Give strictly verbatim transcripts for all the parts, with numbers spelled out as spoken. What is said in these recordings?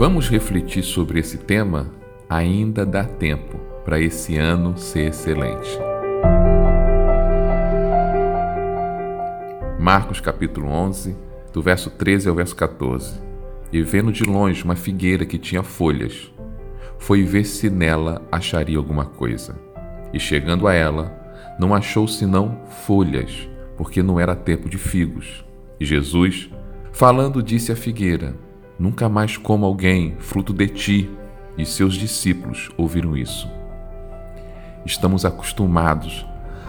Vamos refletir sobre esse tema? Ainda dá tempo para esse ano ser excelente. Marcos capítulo onze, do verso treze ao verso catorze. E vendo de longe uma figueira que tinha folhas, foi ver se nela acharia alguma coisa. E chegando a ela, não achou senão folhas, porque não era tempo de figos. E Jesus, falando, disse à figueira: Nunca mais coma alguém fruto de ti. E seus discípulos ouviram isso. Estamos acostumados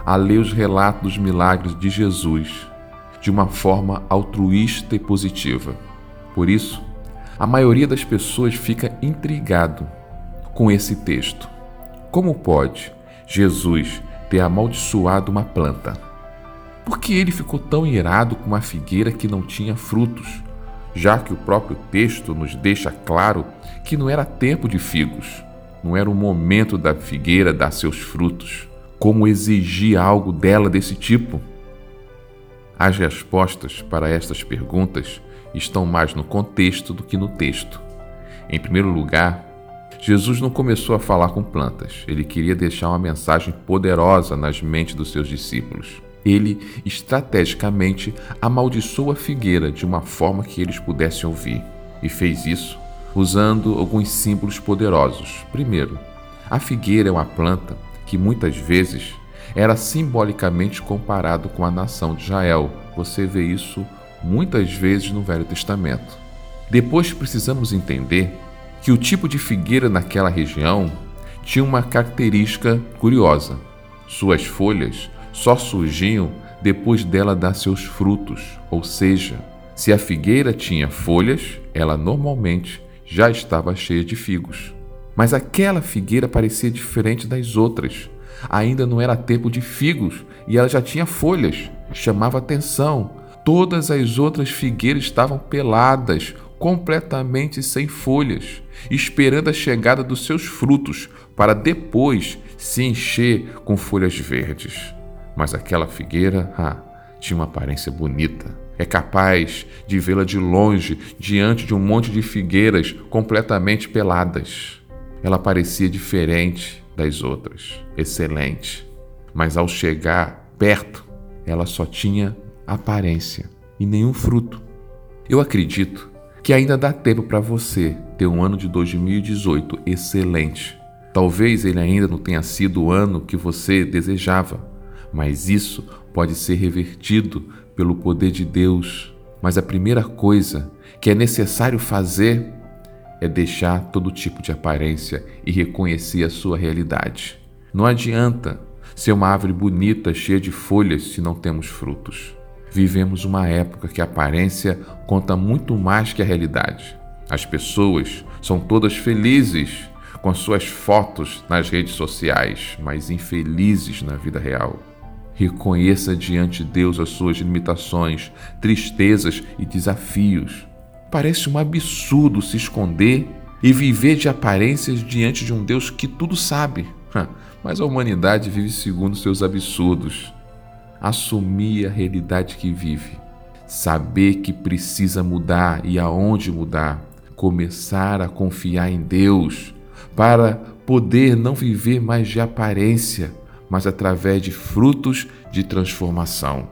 a ler os relatos dos milagres de Jesus de uma forma altruísta e positiva. Por isso, a maioria das pessoas fica intrigado com esse texto. Como pode Jesus ter amaldiçoado uma planta? Por que ele ficou tão irado com uma figueira que não tinha frutos, já que o próprio texto nos deixa claro que não era tempo de figos, não era o momento da figueira dar seus frutos? Como exigir algo dela desse tipo? As respostas para estas perguntas estão mais no contexto do que no texto. Em primeiro lugar, Jesus não começou a falar com plantas. Ele queria deixar uma mensagem poderosa nas mentes dos seus discípulos. Ele, estrategicamente, amaldiçoou a figueira de uma forma que eles pudessem ouvir. E fez isso usando alguns símbolos poderosos. Primeiro, a figueira é uma planta que muitas vezes era simbolicamente comparado com a nação de Israel. Você vê isso muitas vezes no Velho Testamento. Depois precisamos entender que o tipo de figueira naquela região tinha uma característica curiosa. Suas folhas só surgiam depois dela dar seus frutos, ou seja, se a figueira tinha folhas, ela normalmente já estava cheia de figos. Mas aquela figueira parecia diferente das outras. Ainda não era tempo de figos e ela já tinha folhas. Chamava atenção. Todas as outras figueiras estavam peladas, completamente sem folhas, esperando a chegada dos seus frutos para depois se encher com folhas verdes. Mas aquela figueira ah, tinha uma aparência bonita. É capaz de vê-la de longe, diante de um monte de figueiras completamente peladas. Ela parecia diferente das outras, excelente. Mas ao chegar perto, ela só tinha aparência e nenhum fruto. Eu acredito que ainda dá tempo para você ter um ano de dois mil e dezoito excelente. Talvez ele ainda não tenha sido o ano que você desejava, mas isso pode ser revertido pelo poder de Deus. Mas a primeira coisa que é necessário fazer é deixar todo tipo de aparência e reconhecer a sua realidade. Não adianta ser uma árvore bonita, cheia de folhas, se não temos frutos. Vivemos uma época que a aparência conta muito mais que a realidade. As pessoas são todas felizes com suas fotos nas redes sociais, mas infelizes na vida real. Reconheça diante de Deus as suas limitações, tristezas e desafios. Parece um absurdo se esconder e viver de aparências diante de um Deus que tudo sabe. Mas a humanidade vive segundo seus absurdos. Assumir a realidade que vive, saber que precisa mudar e aonde mudar, começar a confiar em Deus para poder não viver mais de aparência, mas através de frutos de transformação.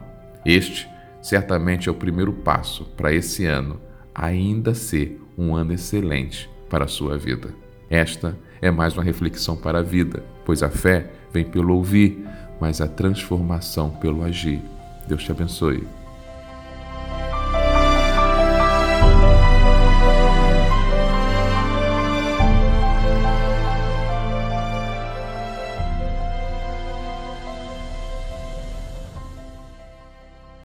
Este certamente é o primeiro passo para esse ano ainda ser um ano excelente para a sua vida. Esta é mais uma reflexão para a vida, pois a fé vem pelo ouvir, mas a transformação pelo agir. Deus te abençoe.